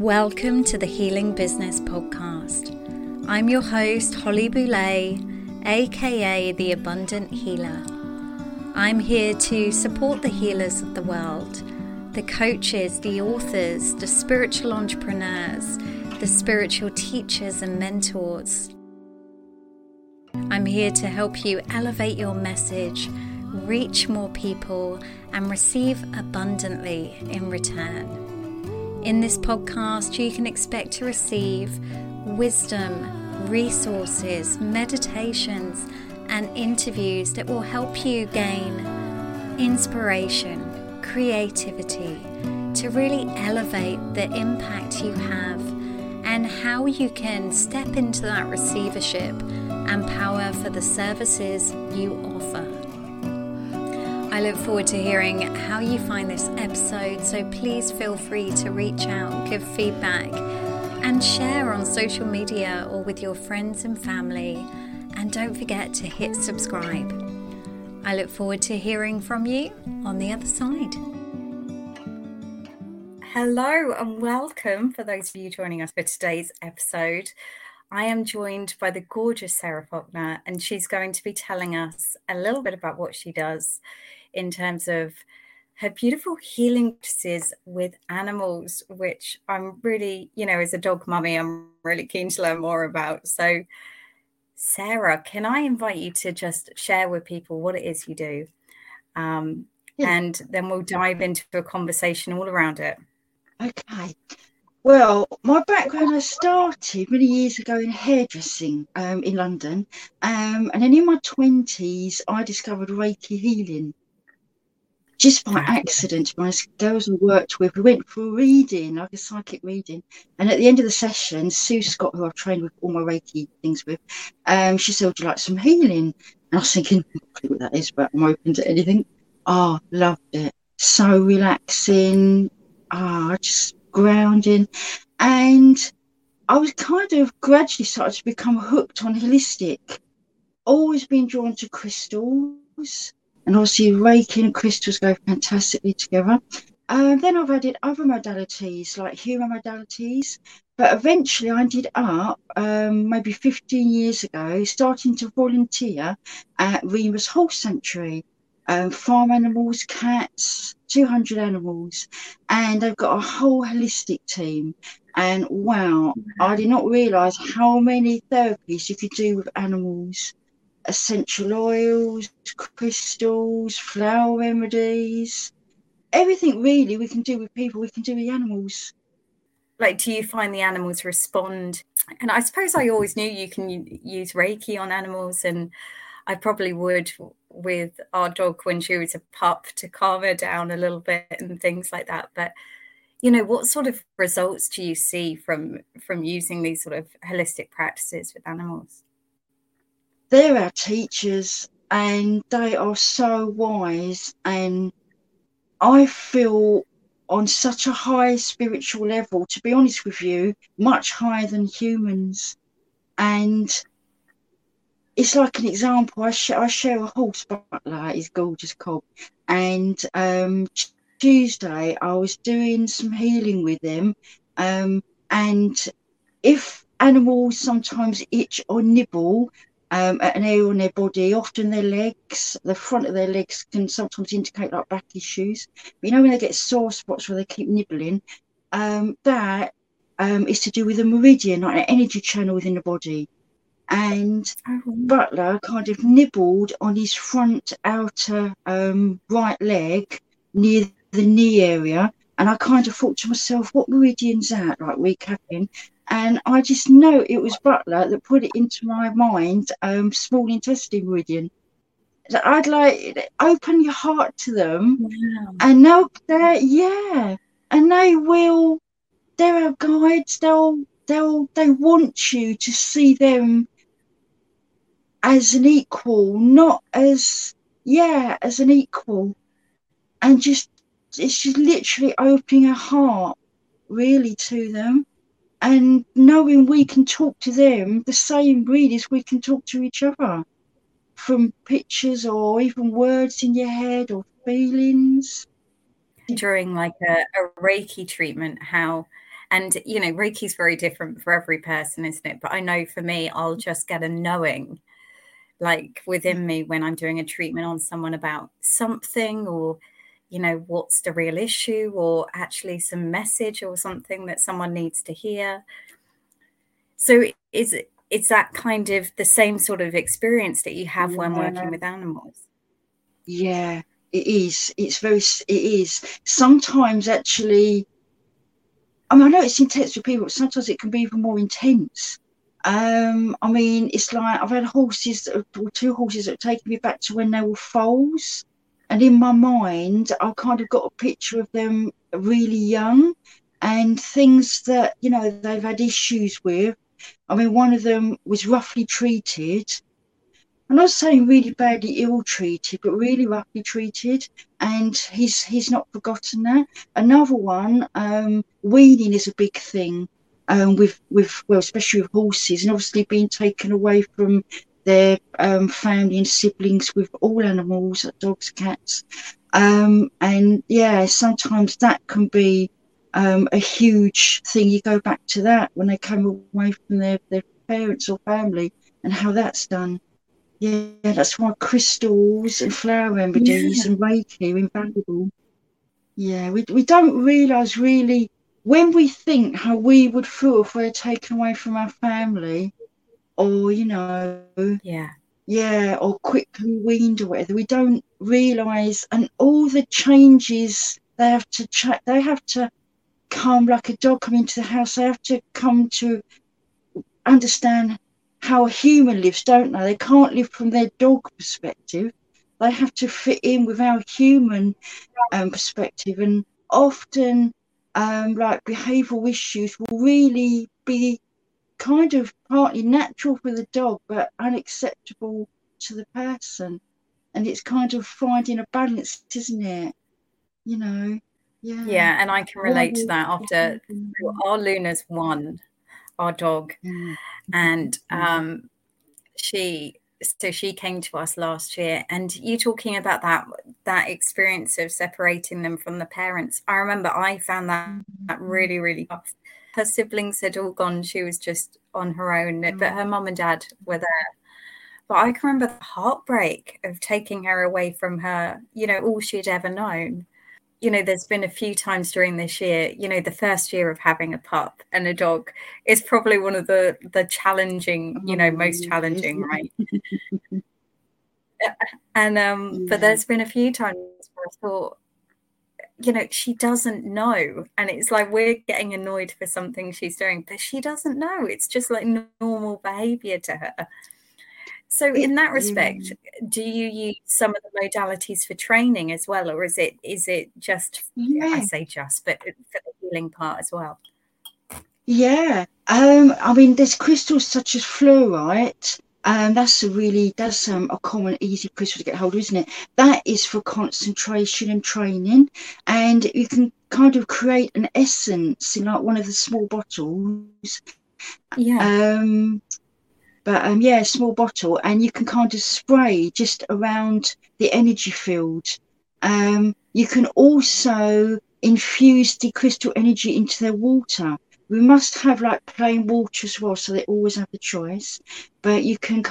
Welcome to the Healing Business Podcast. I'm your host, Holly Boulay, aka the Abundant Healer. I'm here to support the healers of the world, the coaches, the authors, the spiritual entrepreneurs, the spiritual teachers and mentors. I'm here to help you elevate your message, reach more people, and receive abundantly in return. In this podcast, you can expect to receive wisdom, resources, meditations, and interviews that will help you gain inspiration, creativity, to really elevate the impact you have and how you can step into that receivership and power for the services you offer. I look forward to hearing how you find this episode, so please feel free to reach out, give feedback, and share on social media or with your friends and family. And don't forget to hit subscribe. I look forward to hearing from you on the other side. Hello and welcome for those of you joining us for today's episode. I am joined by the gorgeous Sarah Faulkner, and she's going to be telling us a little bit about what she does in terms of her beautiful healing practices with animals, which I'm really, as a dog mummy, I'm really keen to learn more about. So, Sarah, can I invite you to just share with people what it is you do? And then we'll dive into a conversation all around it. Okay. Well, my background, I started many years ago in hairdressing in London. And then in my 20s, I discovered Reiki healing just by accident. My girls I worked with, we went for a reading, like a psychic reading. And at the end of the session, Sue Scott, who I've trained with all my Reiki things with, she said, "Would you like some healing?" And I was thinking, I don't know what that is, but I'm open to anything. Oh, loved it. So relaxing. Just grounding, and I was kind of gradually started to become hooked on holistic, always been drawn to crystals, and obviously Reiki and crystals go fantastically together. Then I've added other modalities like human modalities, but eventually I ended up maybe 15 years ago starting to volunteer at Remus Horse Sanctuary. Farm animals, cats, 200 animals, and they've got a whole holistic team. And wow, I did not realise how many therapies you could do with animals. Essential oils, crystals, flower remedies, everything really we can do with people, we can do with animals. Like, do you find the animals respond? And I suppose I always knew you can use Reiki on animals, and I probably would with our dog when she was a pup to calm her down a little bit and things like that. But, what sort of results do you see from using these sort of holistic practices with animals? They're our teachers, and they are so wise. And I feel on such a high spiritual level, to be honest with you, much higher than humans. And it's like an example. I share a horse, Butler, his gorgeous cob. And Tuesday, I was doing some healing with him. And if animals sometimes itch or nibble at an area on their body, often their legs, the front of their legs can sometimes indicate like back issues. But when they get sore spots where they keep nibbling, that is to do with a meridian, like an energy channel within the body. And Butler kind of nibbled on his front outer right leg near the knee area, and I kind of thought to myself, what meridian's that, like recapping, and I just know it was Butler that put it into my mind, small intestine meridian. So I'd like, open your heart to them. Wow. And they're our guides. They want you to see them as an equal, not as, as an equal. And it's just literally opening a heart really to them, and knowing we can talk to them the same way as we can talk to each other, from pictures or even words in your head or feelings. During like a Reiki treatment, how And, you know, Reiki's very different for every person, isn't it? But I know for me, I'll just get a knowing, like within me, when I'm doing a treatment on someone about something, or, you know, what's the real issue, or actually some message or something that someone needs to hear. So it's that kind of the same sort of experience that you have when working with animals. Yeah, it is. It is. Sometimes actually, I mean, I know it's intense with people, but sometimes it can be even more intense. I mean, it's like I've had two horses that have taken me back to when they were foals. And in my mind, I kind of got a picture of them really young and things that, you know, they've had issues with. I mean, one of them was roughly treated. I'm not saying really badly ill-treated, but really roughly treated. And he's not forgotten that. Another one, weaning is a big thing with especially with horses, and obviously being taken away from their family and siblings with all animals, dogs, cats. And yeah, sometimes that can be a huge thing. You go back to that when they come away from their parents or family and how that's done. Yeah, that's why crystals and flower remedies and Reiki are invaluable. Yeah, we don't realise really when we think how we would feel if we're taken away from our family, or, you know, yeah, or quickly weaned or whatever. We don't realise, and all the changes they have to come, like a dog coming into the house. They have to come to understand how a human lives, don't they? They can't live from their dog perspective. They have to fit in with our human perspective. And often, like behavioural issues will really be kind of partly natural for the dog, but unacceptable to the person. And it's kind of finding a balance, isn't it? You know, yeah. And I can relate to that. After our Luna's one, our dog, and she came to us last year, and you talking about that experience of separating them from the parents, I remember I found that really, really tough. Her siblings had all gone, she was just on her own, but her mum and dad were there. But I can remember the heartbreak of taking her away from her, you know, all she'd ever known. You know, there's been a few times during this year, you know, the first year of having a pup and a dog is probably one of the challenging, you know, most challenging, right? And, but there's been a few times where I thought, you know, she doesn't know. And it's like we're getting annoyed for something she's doing, but she doesn't know. It's just like normal behaviour to her. So in that respect, do you use some of the modalities for training as well, or is it just, I say just, but for the healing part as well? Yeah. I mean, there's crystals such as fluorite. That's a common, easy crystal to get hold of, isn't it? That is for concentration and training. And you can kind of create an essence in like one of the small bottles. Yeah. But small bottle, and you can kind of spray just around the energy field. You can also infuse the crystal energy into their water. We must have like plain water as well, so they always have the choice. But you can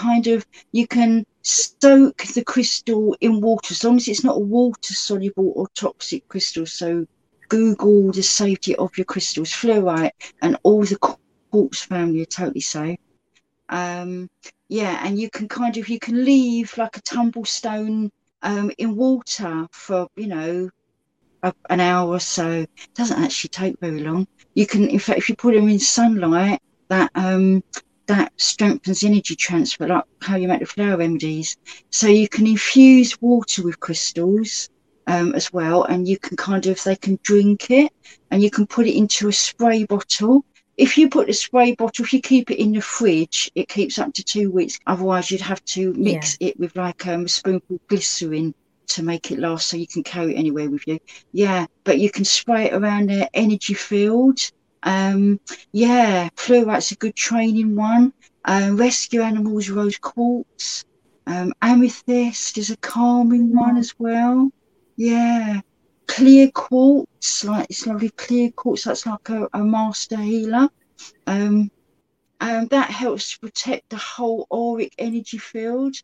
soak the crystal in water, as long as it's not a water soluble or toxic crystal. So Google the safety of your crystals. Fluorite and all the quartz family are totally safe. And you can leave like a tumblestone in water for, you know, an hour or so. It doesn't actually take very long. You can, in fact, if you put them in sunlight, that strengthens energy transfer, like how you make the flower remedies. So you can infuse water with crystals as well, and you can kind of, they can drink it, and you can put it into a spray bottle. If you put the spray bottle, if you keep it in the fridge, it keeps up to 2 weeks. Otherwise, you'd have to mix it with like a spoonful of glycerin to make it last, so you can carry it anywhere with you. Yeah, but you can spray it around their energy field. Fluorite's a good training one. Rescue animals, rose quartz. Amethyst is a calming one as well. Yeah. clear quartz, like this lovely clear quartz. That's like a master healer. And that helps to protect the whole auric energy field.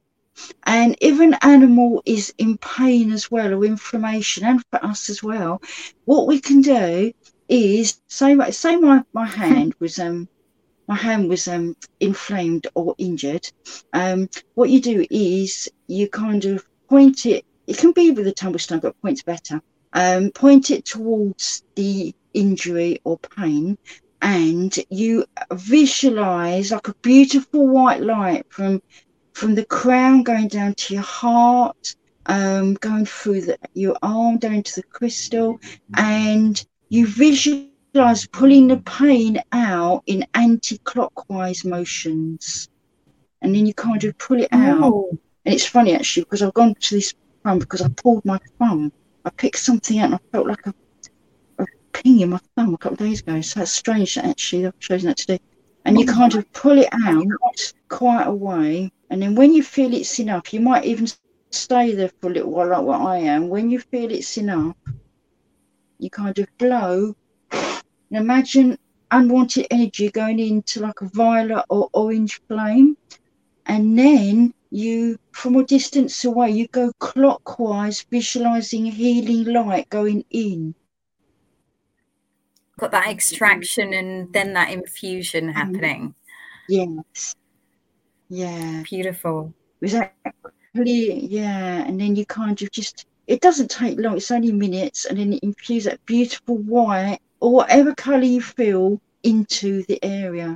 And if an animal is in pain as well, or inflammation, and for us as well, what we can do is say my hand was inflamed or injured. What you do is you kind of point it. It can be with a tumblestone, but point's better. Point it towards the injury or pain, and you visualize like a beautiful white light from the crown going down to your heart, going through your arm down into the crystal, and you visualize pulling the pain out in anti-clockwise motions, and then you kind of pull it out. And it's funny actually, because I've gone to this thumb, because I pulled my thumb, I picked something out and I felt like a ping in my thumb a couple of days ago, so that's strange that actually I've chosen that today. And you kind of pull it out quite a way, and then when you feel it's enough, you might even stay there for a little while, like what I am. When you feel it's enough, you kind of blow and imagine unwanted energy going into like a violet or orange flame, and then you, from a distance away, you go clockwise, visualizing healing light going in. Got that extraction and then that infusion happening. Yes. Yeah. Beautiful. Exactly. Yeah. And then you kind of just, it doesn't take long, it's only minutes, and then it infuses that beautiful white or whatever colour you feel into the area.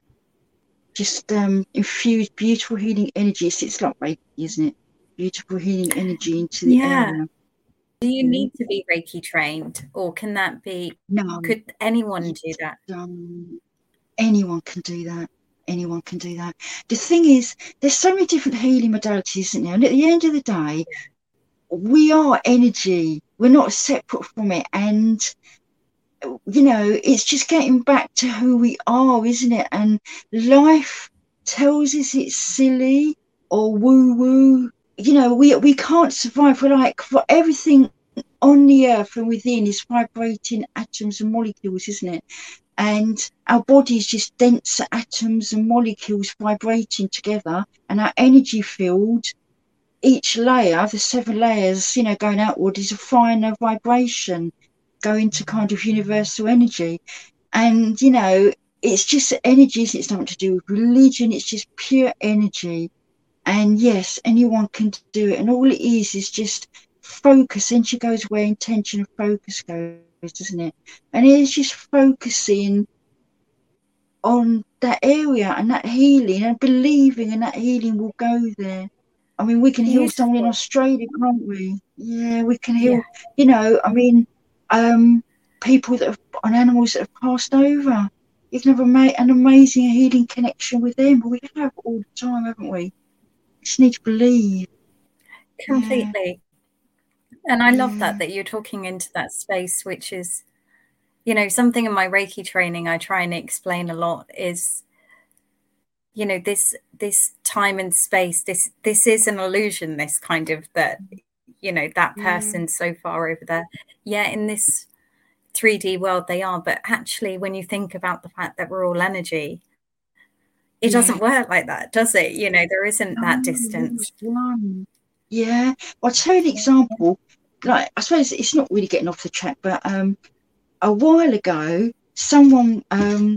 Just infuse beautiful healing energy. It's like Reiki, isn't it? Beautiful healing energy into the area. Do you need to be Reiki trained, or can that be? No. Could anyone do that? Anyone can do that. Anyone can do that. The thing is, there's so many different healing modalities, isn't there? And at the end of the day, we are energy. We're not separate from it. And, you know, it's just getting back to who we are, isn't it? And life tells us it's silly or woo-woo. You know, we can't survive. We're like, for everything on the earth and within is vibrating atoms and molecules, isn't it? And our body is just dense atoms and molecules vibrating together, and our energy field, each layer, the 7 layers, you know, going outward, is a finer vibration going to kind of universal energy. And, you know, it's just energy. It's nothing to do with religion. It's just pure energy. And yes, anyone can do it. And all it is just focus. Energy goes where intention and focus goes, doesn't it? And it's just focusing on that area and that healing, and believing, and that healing will go there. I mean, we can heal someone in Australia, can't we? Yeah, we can heal. Yeah. You know, I mean, people that have, on animals that have passed over, you can have an amazing healing connection with them. But we have all the time, haven't we? Just need to believe completely. And I love that you're talking into that space, which is, you know, something in my Reiki training I try and explain a lot is, you know, this time and space, this is an illusion, this kind of, that, you know, that person so far over there, in this 3D world they are, but actually when you think about the fact that we're all energy, it doesn't work like that, does it? You know, there isn't that distance. Yeah. Well, I'll tell you an example. Like, I suppose it's not really getting off the track, but a while ago, someone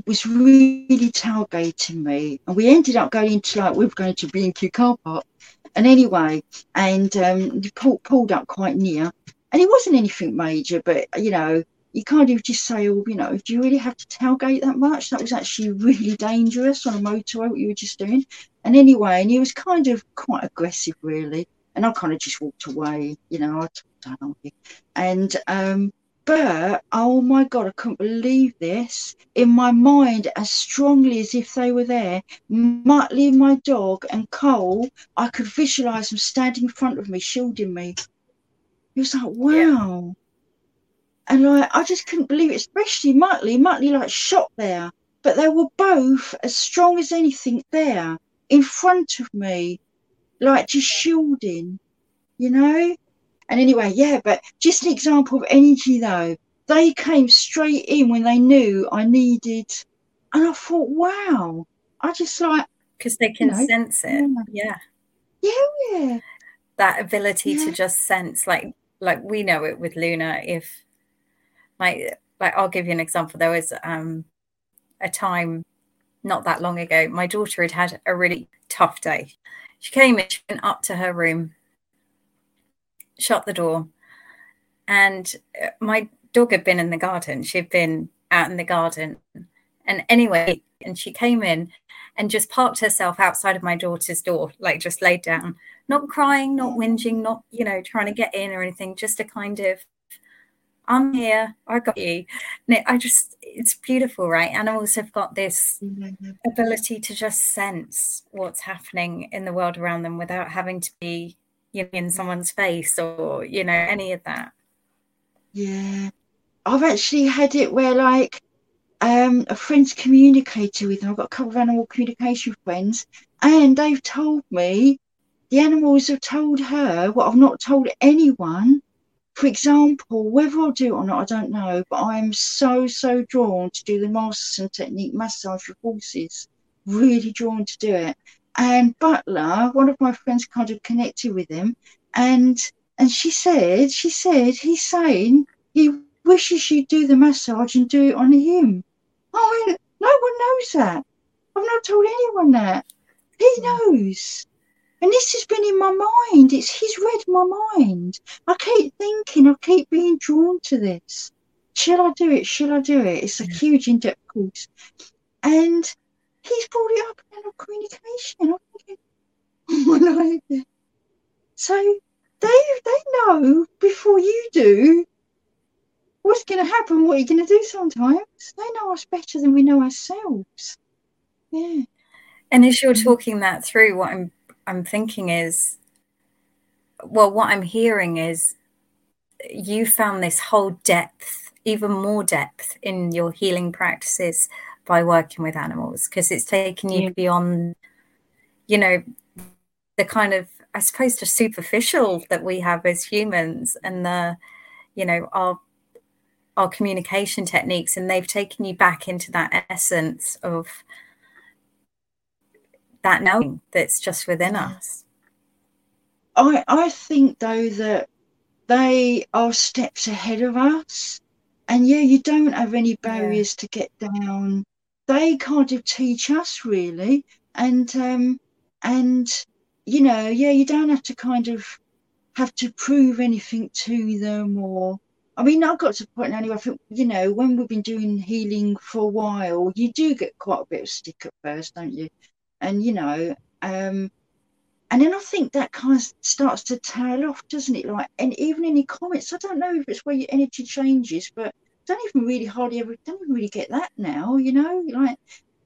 was really tailgating me. And we ended up going into, like, we were going to B&Q car park. And anyway, and he pulled up quite near. And it wasn't anything major, but, you know, you kind of just say, oh, you know, do you really have to tailgate that much? That was actually really dangerous on a motorway, what you were just doing. And anyway, and he was kind of quite aggressive, really. And I kind of just walked away, you know, I talked down. And, but, oh, my God, I couldn't believe this. In my mind, as strongly as if they were there, Muttley, my dog, and Cole, I could visualise them standing in front of me, shielding me. It was like, wow. Yeah. And like, I just couldn't believe it, especially Muttley. Muttley, like, shot there. But they were both as strong as anything there in front of me, like, just shielding, you know? And anyway, yeah, but just an example of energy, though. They came straight in when they knew I needed, and I thought, wow. I just like... Because they can sense it, yeah. Yeah. That ability to just sense, like we know it with Luna. If, like I'll give you an example. There was a time not that long ago, my daughter had had a really tough day. She came in, she went up to her room, shut the door, and my dog had been in the garden. She'd been out in the garden. And anyway, and she came in and just parked herself outside of my daughter's door, like just laid down, not crying, not whinging, not, you know, trying to get in or anything, just a kind of, I'm here, I got you. And it's beautiful, right? Animals have got this ability to just sense what's happening in the world around them without having to be, you know, in someone's face or, you know, any of that. Yeah. I've actually had it where, like, a friend's communicated with them. I've got a couple of animal communication friends, and they've told me the animals have told her what I've not told anyone. For example, whether I'll do it or not, I don't know, but I am so drawn to do the Masterson technique massage with horses. Really drawn to do it. And Butler, one of my friends, kind of connected with him, and she said he's saying he wishes you'd do the massage and do it on him. I mean, no one knows that. I've not told anyone that. He knows. And this has been in my mind. He's read my mind. I keep thinking, I keep being drawn to this. Shall I do it? It's a huge in-depth course. And he's brought it up in our communication. I'm thinking, oh my God. So they know before you do what's going to happen, what you're going to do sometimes. They know us better than we know ourselves. Yeah. And as you're talking that through, what I'm thinking is, well, what I'm hearing is you found this whole depth, even more depth in your healing practices by working with animals, because it's taken you beyond, you know, the kind of, I suppose, the superficial that we have as humans and the, you know, our communication techniques, and they've taken you back into that essence of that knowing that's just within us. I think, though, that they are steps ahead of us, and you don't have any barriers to get down. They kind of teach us, really, and you know, you don't have to kind of have to prove anything to them. Or, I mean, I've got to the point now, anyway, I think, you know, when we've been doing healing for a while, you do get quite a bit of stick at first, don't you? And, you know, and then I think that kind of starts to tail off, doesn't it? Like, and even any comments, I don't know if it's where your energy changes, but don't even really get that now, you know? Like,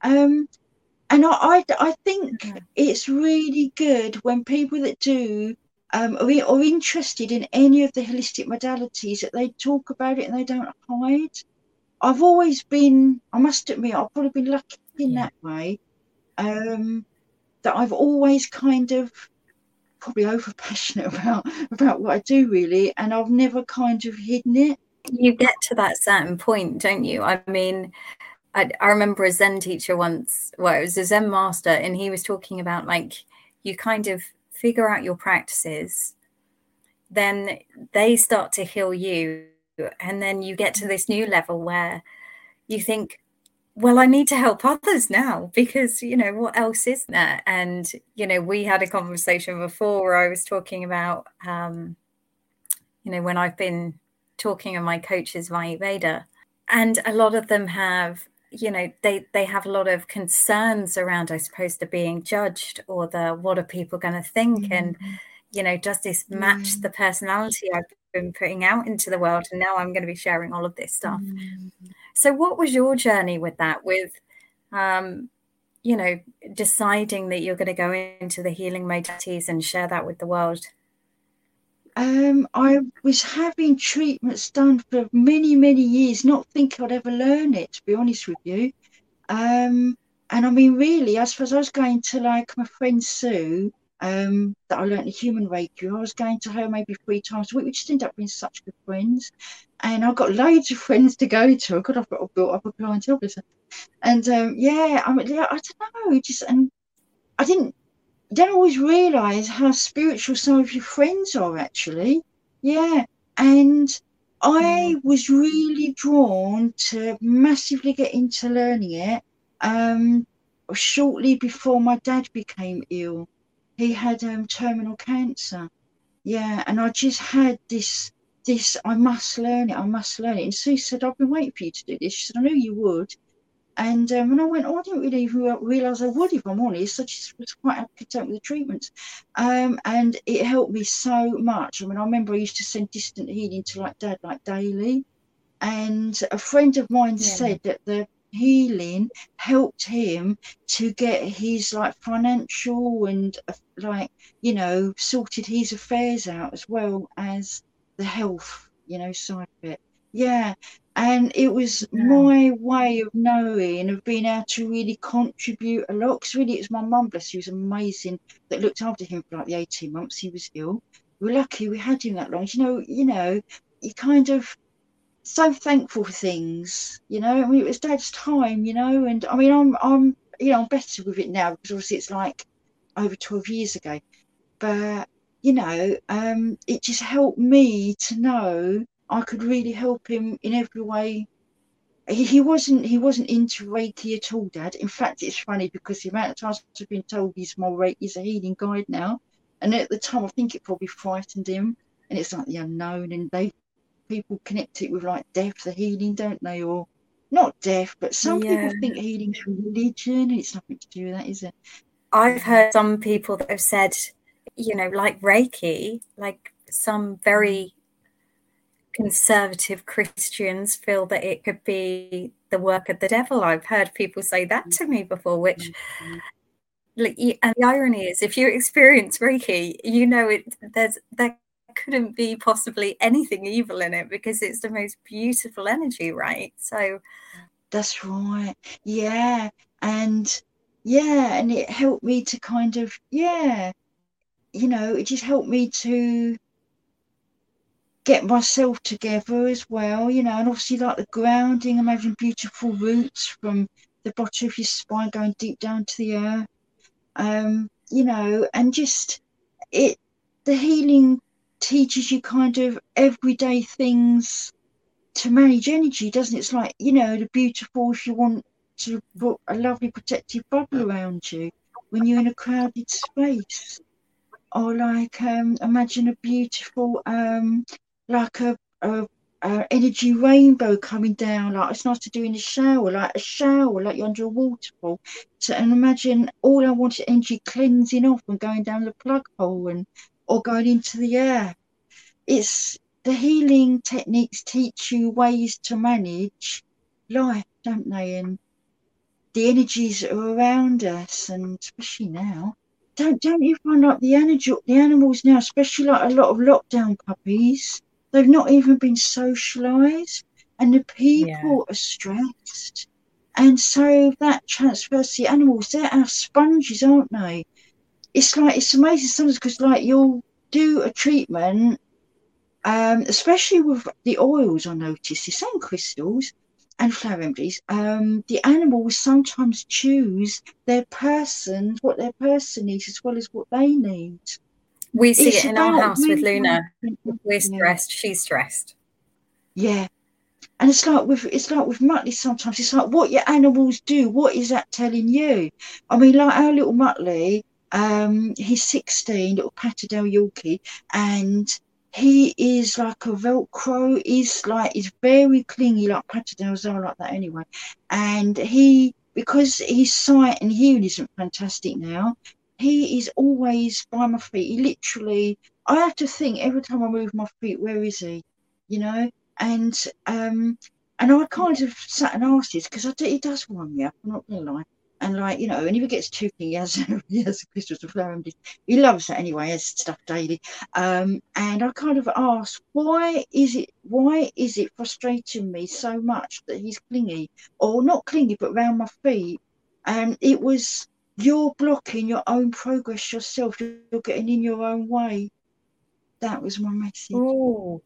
and I think it's really good when people that do, are interested in any of the holistic modalities, that they talk about it and they don't hide. I've always been, I must admit, I've probably been lucky in that way, that I've always kind of probably over passionate about what I do, really, and I've never kind of hidden it. You get to that certain point, don't you? I mean, I remember a Zen teacher once, well, it was a Zen master, and he was talking about, like, you kind of figure out your practices, then they start to heal you, and then you get to this new level where you think, well, I need to help others now, because, you know, what else is there? And, you know, we had a conversation before where I was talking about, you know, when I've been talking to my coaches Vaya Veda, and a lot of them have, you know, they have a lot of concerns around, I suppose, the being judged, or the what are people going to think, and, you know, does this match the personality I've been putting out into the world, and now I'm going to be sharing all of this stuff. So what was your journey with that, with you know, deciding that you're going to go into the healing modalities and share that with the world? I was having treatments done for many, many years, not thinking I'd ever learn it, to be honest with you. And I mean, really, I suppose I was going to, like, my friend Sue, that I learnt the human Reiki. I was going to her maybe 3 times a week. We just ended up being such good friends. And I've got loads of friends to go to. I've got built up a clientele. And yeah, I mean, I don't know. Just, and I don't always realise how spiritual some of your friends are, actually. Yeah. And I was really drawn to massively get into learning it shortly before my dad became ill. He had terminal cancer. Yeah. And I just had this, I must learn it. I must learn it. And Sue said, I've been waiting for you to do this. She said, I knew you would. And when I went, oh, I didn't really even realise I would, if I'm honest. I just was quite happy to take the treatments. And it helped me so much. I mean, I remember I used to send distant healing to like Dad, like daily. And a friend of mine said that the healing helped him to get his like financial and like, you know, sorted his affairs out, as well as the health, you know, side of it. Yeah. And it was my way of knowing, of being able to really contribute a lot. Because really, it was my mum, bless you, was amazing, that looked after him for like the 18 months he was ill. We were lucky we had him that long. You know, you kind of so thankful for things, you know. I mean, it was Dad's time, you know. And I mean, I'm you know, I'm better with it now, because obviously it's like over 12 years ago. But, you know, it just helped me to know I could really help him in every way. He wasn't into Reiki at all, Dad. In fact, it's funny, because the amount of times I've been told he's a healing guide now, and at the time I think it probably frightened him. And it's like the unknown, and people connect it with like death, the healing, don't they? Or not death, but some people think healing's religion, and it's nothing to do with that, is it? I've heard some people that have said, you know, like Reiki, like some very conservative Christians feel that it could be the work of the devil. I've heard people say that to me before, which, and the irony is, if you experience Reiki, you know, there couldn't be possibly anything evil in it, because it's the most beautiful energy, right? So that's right. And it helped me to kind of, you know, it just helped me to get myself together as well, you know. And obviously, like the grounding, I'm having beautiful roots from the bottom of your spine going deep down to the earth, you know. And just the healing teaches you kind of everyday things to manage energy, doesn't it? It's like, you know, the beautiful, if you want to put a lovely protective bubble around you when you're in a crowded space, or like imagine a beautiful like a energy rainbow coming down. Like, it's nice to do in a shower, like you're under a waterfall. So, and imagine all I wanted energy cleansing off and going down the plug hole, and or going into the air. It's the healing techniques teach you ways to manage life, don't they? And the energies that are around us, and especially now. Don't you find like the animals now, especially like a lot of lockdown puppies, they've not even been socialised, and the people are stressed, and so that transfers to the animals. They're our sponges, aren't they? It's like, it's amazing sometimes, because like you'll do a treatment, especially with the oils, I notice this, and crystals and flower empties, the animals sometimes choose their person, what their person needs, as well as what they need. We see it in our house with Luna. We're stressed, she's stressed. Yeah. And it's like with Muttley sometimes, it's like what your animals do, what is that telling you? I mean, like our little Muttley, he's 16, little Patterdale Yorkie, and he is like a Velcro. He's very clingy, like Patterdales are like that anyway. And he, because his sight and hearing isn't fantastic now, he is always by my feet. He literally, I have to think every time I move my feet, where is he? You know? And I kind of sat and asked this, because it does wind me up, I'm not going to lie. And like, you know, and if he gets too clingy, he has crystals of flower. He loves that anyway, he has stuff daily. And I kind of asked, why is it frustrating me so much that he's clingy, or not clingy, but round my feet? And it was You're blocking your own progress yourself. You're getting in your own way. That was my message. Oh,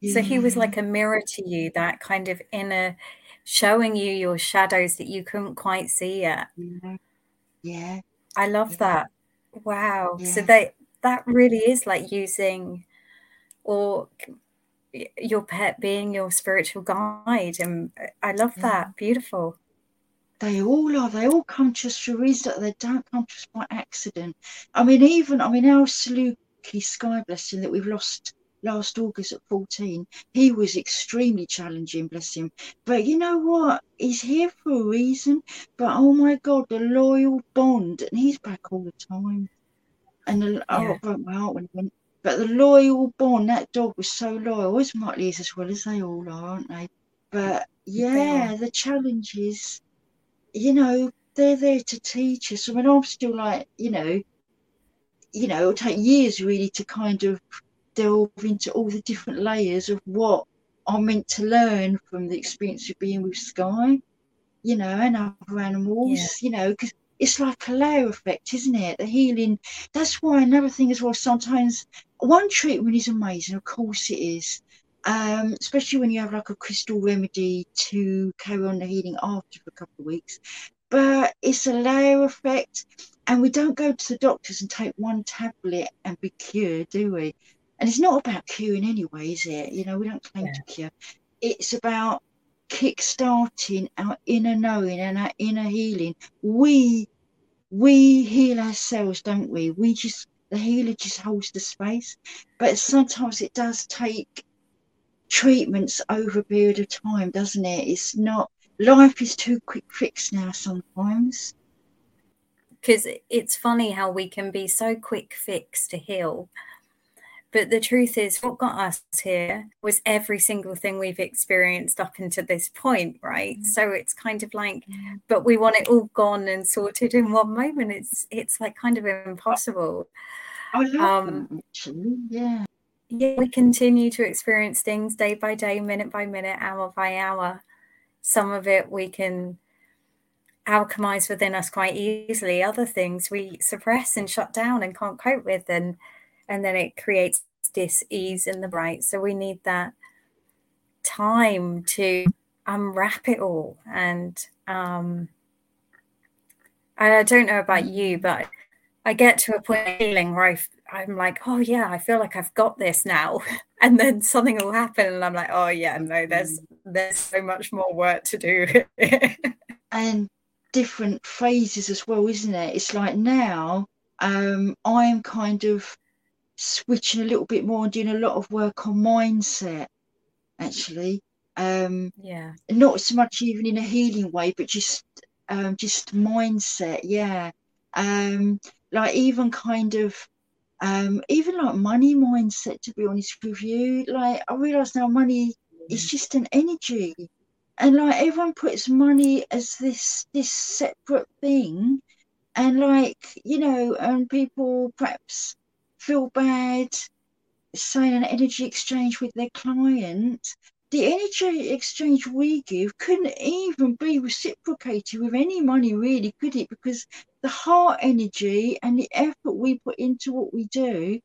yeah. So he was like a mirror to you, that kind of inner, showing you your shadows that you couldn't quite see yet. Yeah. Yeah. I love that. Wow. Yeah. So that really is like using, or your pet being your spiritual guide. And I love that. Beautiful. They all are. They all come to us for reasons. They don't come to us by accident. I mean, our Saluki Sky blessing that we've lost last August at 14, he was extremely challenging, bless him. But you know what? He's here for a reason. But oh my God, the loyal bond. And he's back all the time. And it broke my heart when he went. But the loyal bond, that dog was so loyal, as Muttley is as well, as they all are, aren't they? But yeah, the challenges, you know, they're there to teach us. I mean, I'm still like, you know, it'll take years really to kind of delve into all the different layers of what I'm meant to learn from the experience of being with Sky, you know, and other animals, you know, because it's like a layer effect, isn't it? The healing. That's why another thing as well, sometimes one treatment is amazing, of course it is. Especially when you have like a crystal remedy to carry on the healing after for a couple of weeks. But it's a layer effect, and we don't go to the doctors and take one tablet and be cured, do we? And it's not about curing anyway, is it? You know, we don't claim to cure. It's about kick-starting our inner knowing and our inner healing. We heal ourselves, don't we? The healer just holds the space. But sometimes it does take treatments over a period of time, doesn't it? It's not, life is too quick fix now sometimes, because it's funny how we can be so quick fix to heal, but the truth is what got us here was every single thing we've experienced up until this point, right? So it's kind of like, but we want it all gone and sorted in one moment. It's like kind of impossible. I love that. Yeah, we continue to experience things day by day, minute by minute, hour by hour. Some of it we can alchemize within us quite easily. Other things we suppress and shut down and can't cope with, and then it creates dis-ease in the right. So we need that time to unwrap it all. And I don't know about you, but I get to a point of healing where I'm like, oh yeah, I feel like I've got this now. And then something will happen and I'm like, oh yeah, no, there's so much more work to do. And different phases as well, isn't it? It's like now I'm kind of switching a little bit more and doing a lot of work on mindset, actually. Not so much even in a healing way, but just mindset, like even kind of even like money mindset, to be honest with you. Like I realise now money is just an energy, and like everyone puts money as this separate thing, and like, you know, and people perhaps feel bad saying an energy exchange with their client. The energy exchange we give couldn't even be reciprocated with any money, really, could it? Because the heart energy and the effort we put into what we do,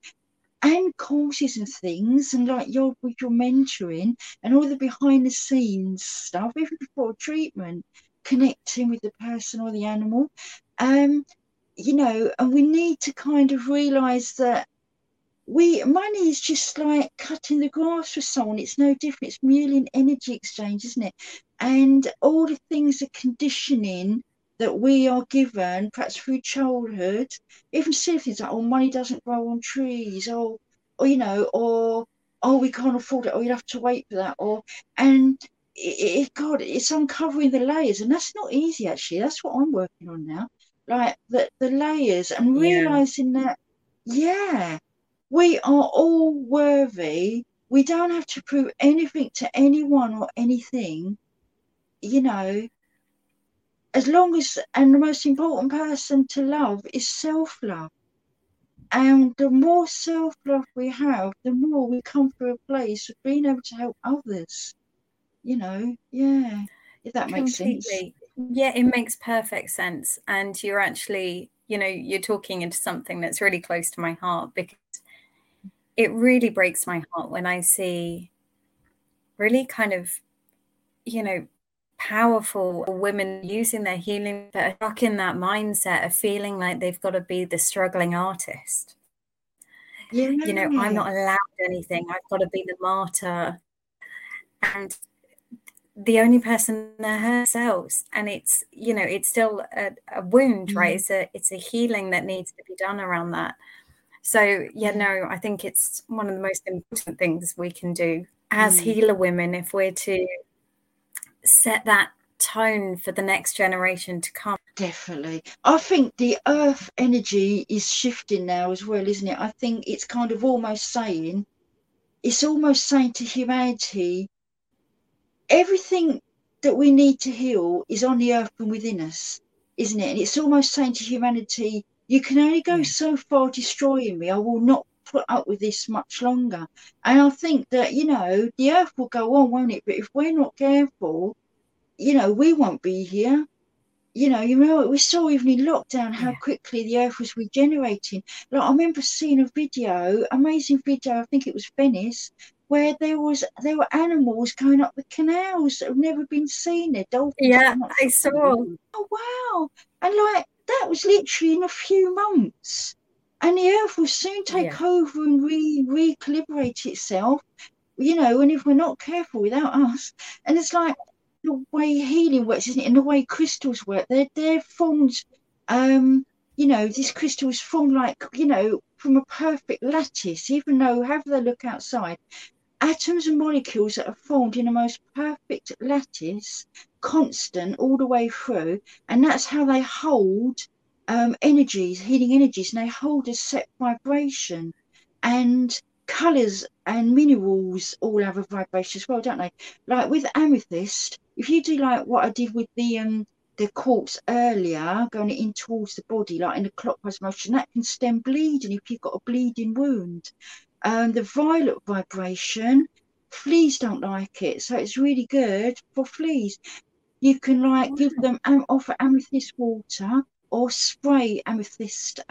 and courses and things, and like your mentoring and all the behind the scenes stuff, even before treatment, connecting with the person or the animal, you know, and we need to kind of realise that money is just like cutting the grass for someone. It's no different. It's merely an energy exchange, isn't it? And all the things, the conditioning that we are given, perhaps through childhood, even silly things like, oh, money doesn't grow on trees, or you know, or, oh, we can't afford it, or you'll have to wait for that, or, and God, it's uncovering the layers, and that's not easy, actually. That's what I'm working on now, like the layers, and realising that, we are all worthy. We don't have to prove anything to anyone or anything, you know. As long as, and the most important person to love is self-love. And the more self-love we have, the more we come to a place of being able to help others, you know, If that makes sense. Yeah, it makes perfect sense. And you're actually, you know, you're talking into something that's really close to my heart, because it really breaks my heart when I see really kind of, you know, powerful women using their healing, but are stuck in that mindset of feeling like they've got to be the struggling artist. Yeah. You know, I'm not allowed anything. I've got to be the martyr. And the only person there herself. And it's, you know, it's still a wound, right? It's a healing that needs to be done around that. So, yeah, no, I think it's one of the most important things we can do as healer women, if we're to set that tone for the next generation to come. Definitely. I think the earth energy is shifting now as well, isn't it? I think it's kind of almost saying to humanity, everything that we need to heal is on the earth and within us, isn't it? And it's almost saying to humanity, you can only go so far destroying me. I will not put up with this much longer. And I think that, you know, the earth will go on, won't it? But if we're not careful, you know, we won't be here. You know, we saw even in lockdown how quickly the earth was regenerating. Like, I remember seeing a video, amazing video, I think it was Venice, where there were animals going up the canals that have never been seen. They're dolphins. Yeah, I saw. Oh, wow. And like, that was literally in a few months, and the earth will soon take over and recalibrate itself, you know, and if we're not careful without us. And it's like the way healing works, isn't it? And the way crystals work, they're formed, you know, this crystal is formed, like, you know, from a perfect lattice, even though have they look outside, atoms and molecules that are formed in the most perfect lattice, constant all the way through, and that's how they hold energies, healing energies, and they hold a set vibration. And colours and minerals all have a vibration as well, don't they? Like with amethyst, if you do like what I did with the quartz earlier, going in towards the body, like in a clockwise motion, that can stem bleeding if you've got a bleeding wound. The violet vibration, fleas don't like it, so it's really good for fleas. You can like give them offer amethyst water or spray amethyst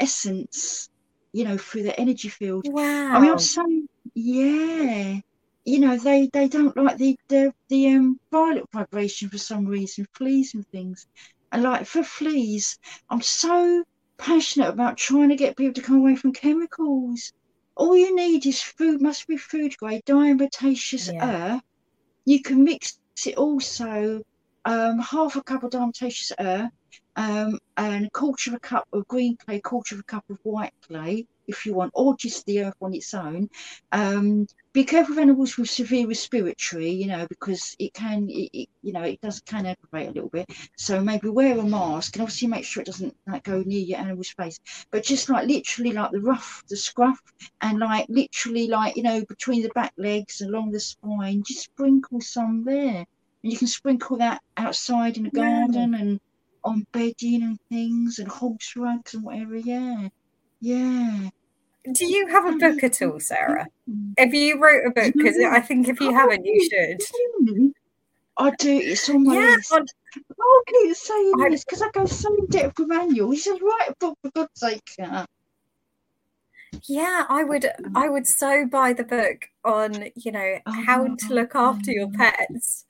essence, you know, through the energy field. Wow! I mean, I'm saying, yeah, you know, they don't like the violet vibration for some reason, fleas and things. And like for fleas, I'm so passionate about trying to get people to come away from chemicals. All you need is food, must be food grade, diatomaceous earth. You can mix it also, half a cup of diatomaceous earth, and a quarter of a cup of green clay, quarter of a cup of white clay, if you want, or just the earth on its own. Be careful of animals with severe respiratory, you know, because it does kind of aggravate a little bit. So maybe wear a mask, and obviously make sure it doesn't like go near your animal's face. But just like literally like the scruff, and like literally like, you know, between the back legs, along the spine, just sprinkle some there. And you can sprinkle that outside in the garden and on bedding and things and horse rugs and whatever. Yeah. Do you have a book at all, Sarah? Have you wrote a book? Because I think if you haven't, you should. I do. It's on my list. Oh, I keep saying this because I go so in depth with Manuel. He says, write a book for God's sake. Yeah, I would so buy the book on, you know, how to look after your pets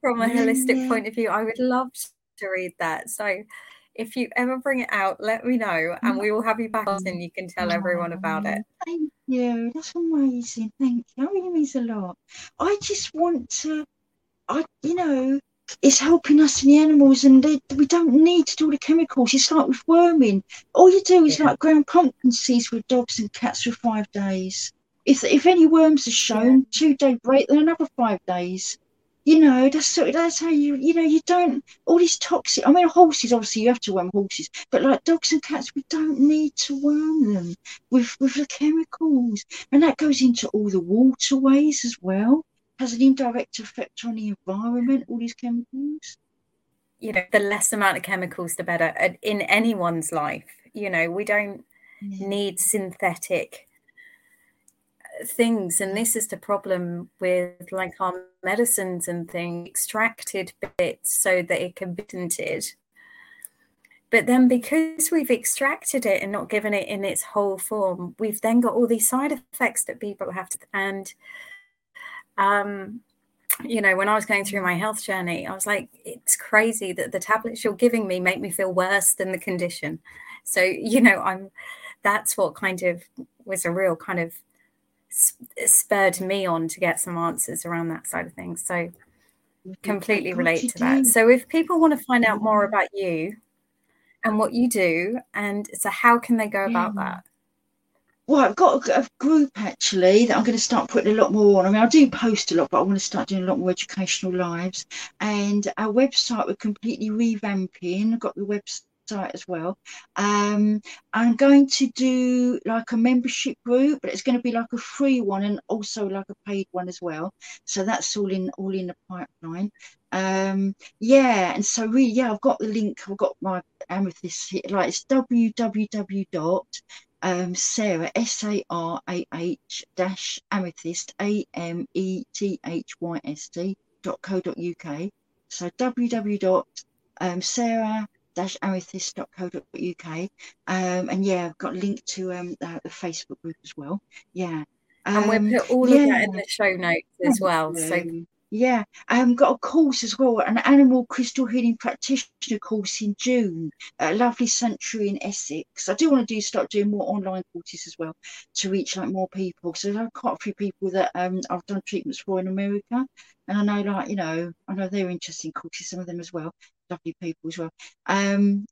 from a holistic point of view. I would love to read that. So if you ever bring it out, let me know, and we will have you back and you can tell everyone about it. Thank you. That's amazing. Thank you. That really means a lot. I just want to, you know, it's helping us and the animals, and we don't need to do all the chemicals. It's like with worming. All you do is like ground pumpkin seeds with dogs and cats for 5 days. If any worms are shown, 2 day break, then another 5 days. You know, that's how you know, you don't, all these toxic, I mean, horses, obviously you have to worm horses, but like dogs and cats, we don't need to worm them with the chemicals. And that goes into all the waterways as well, has an indirect effect on the environment, all these chemicals. You know, the less amount of chemicals, the better in anyone's life. You know, we don't need synthetic things, and this is the problem with like our medicines and things, extracted bits so that it can be tinted. But then because we've extracted it and not given it in its whole form, we've then got all these side effects that people have to. And, you know, when I was going through my health journey, I was like, it's crazy that the tablets you're giving me make me feel worse than the condition. So, you know, that's what kind of was a real kind of spurred me on to get some answers around that side of things. So completely relate to that. So if people want to find out more about you, and what you do, and so how can they go about that? Well, I've got a group actually that I'm going to start putting a lot more on. I mean, I do post a lot, but I want to start doing a lot more educational lives. And our website we're completely revamping. I've got the website as well. I'm going to do like a membership group, but it's going to be like a free one and also like a paid one as well. So that's all in the pipeline. And so really, I've got the link. I've got my amethyst here. Like it's www.sarah-amethyst.co.uk. So www.sarah-amethyst.co.uk. I've got a link to the Facebook group as well. And we'll put all of that in the show notes as well. So I've got a course as well, an animal crystal healing practitioner course in June at a lovely sanctuary in Essex. I do want to start doing more online courses as well to reach like more people. So there are quite a few people that I've done treatments for in America, and I know they're interesting courses, some of them as well, lovely people as well. And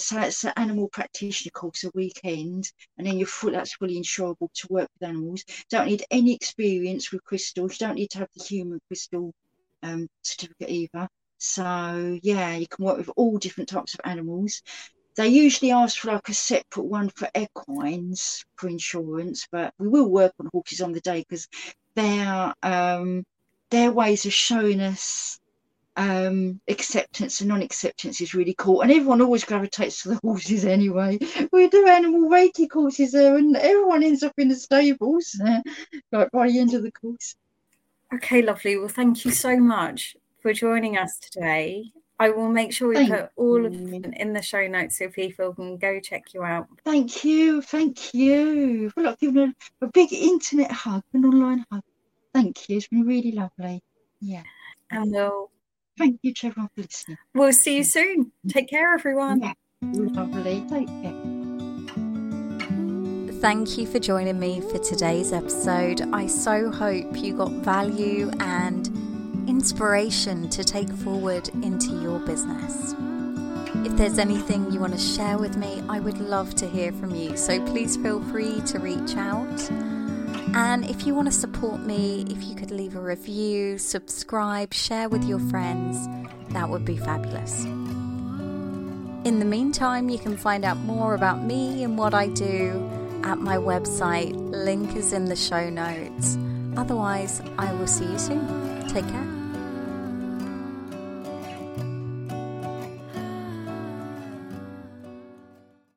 so it's an animal practitioner course a weekend, and then that's fully insurable to work with animals. Don't need any experience with crystals, don't need to have the human crystal certificate either. So you can work with all different types of animals. They usually ask for like a separate one for equines for insurance, but we will work on horses on the day because their ways of showing us acceptance and non-acceptance is really cool, and everyone always gravitates to the horses anyway. We do animal reiki courses there, and everyone ends up in the stables right by the end of the course. Okay, lovely. Well, thank you so much for joining us today. I will make sure we put all of them in the show notes so people can go check you out. Thank you. Well, I've given a big internet hug, an online hug. Thank you. It's been really lovely. And thank you to everyone for listening. We'll see you soon. Take care, everyone. Lovely. Take care. Thank you for joining me for today's episode. I so hope you got value and inspiration to take forward into your business. If there's anything you want to share with me, I would love to hear from you. So please feel free to reach out. And if you want to support me, if you could leave a review, subscribe, share with your friends, that would be fabulous. In the meantime, you can find out more about me and what I do at my website. Link is in the show notes. Otherwise, I will see you soon. Take care.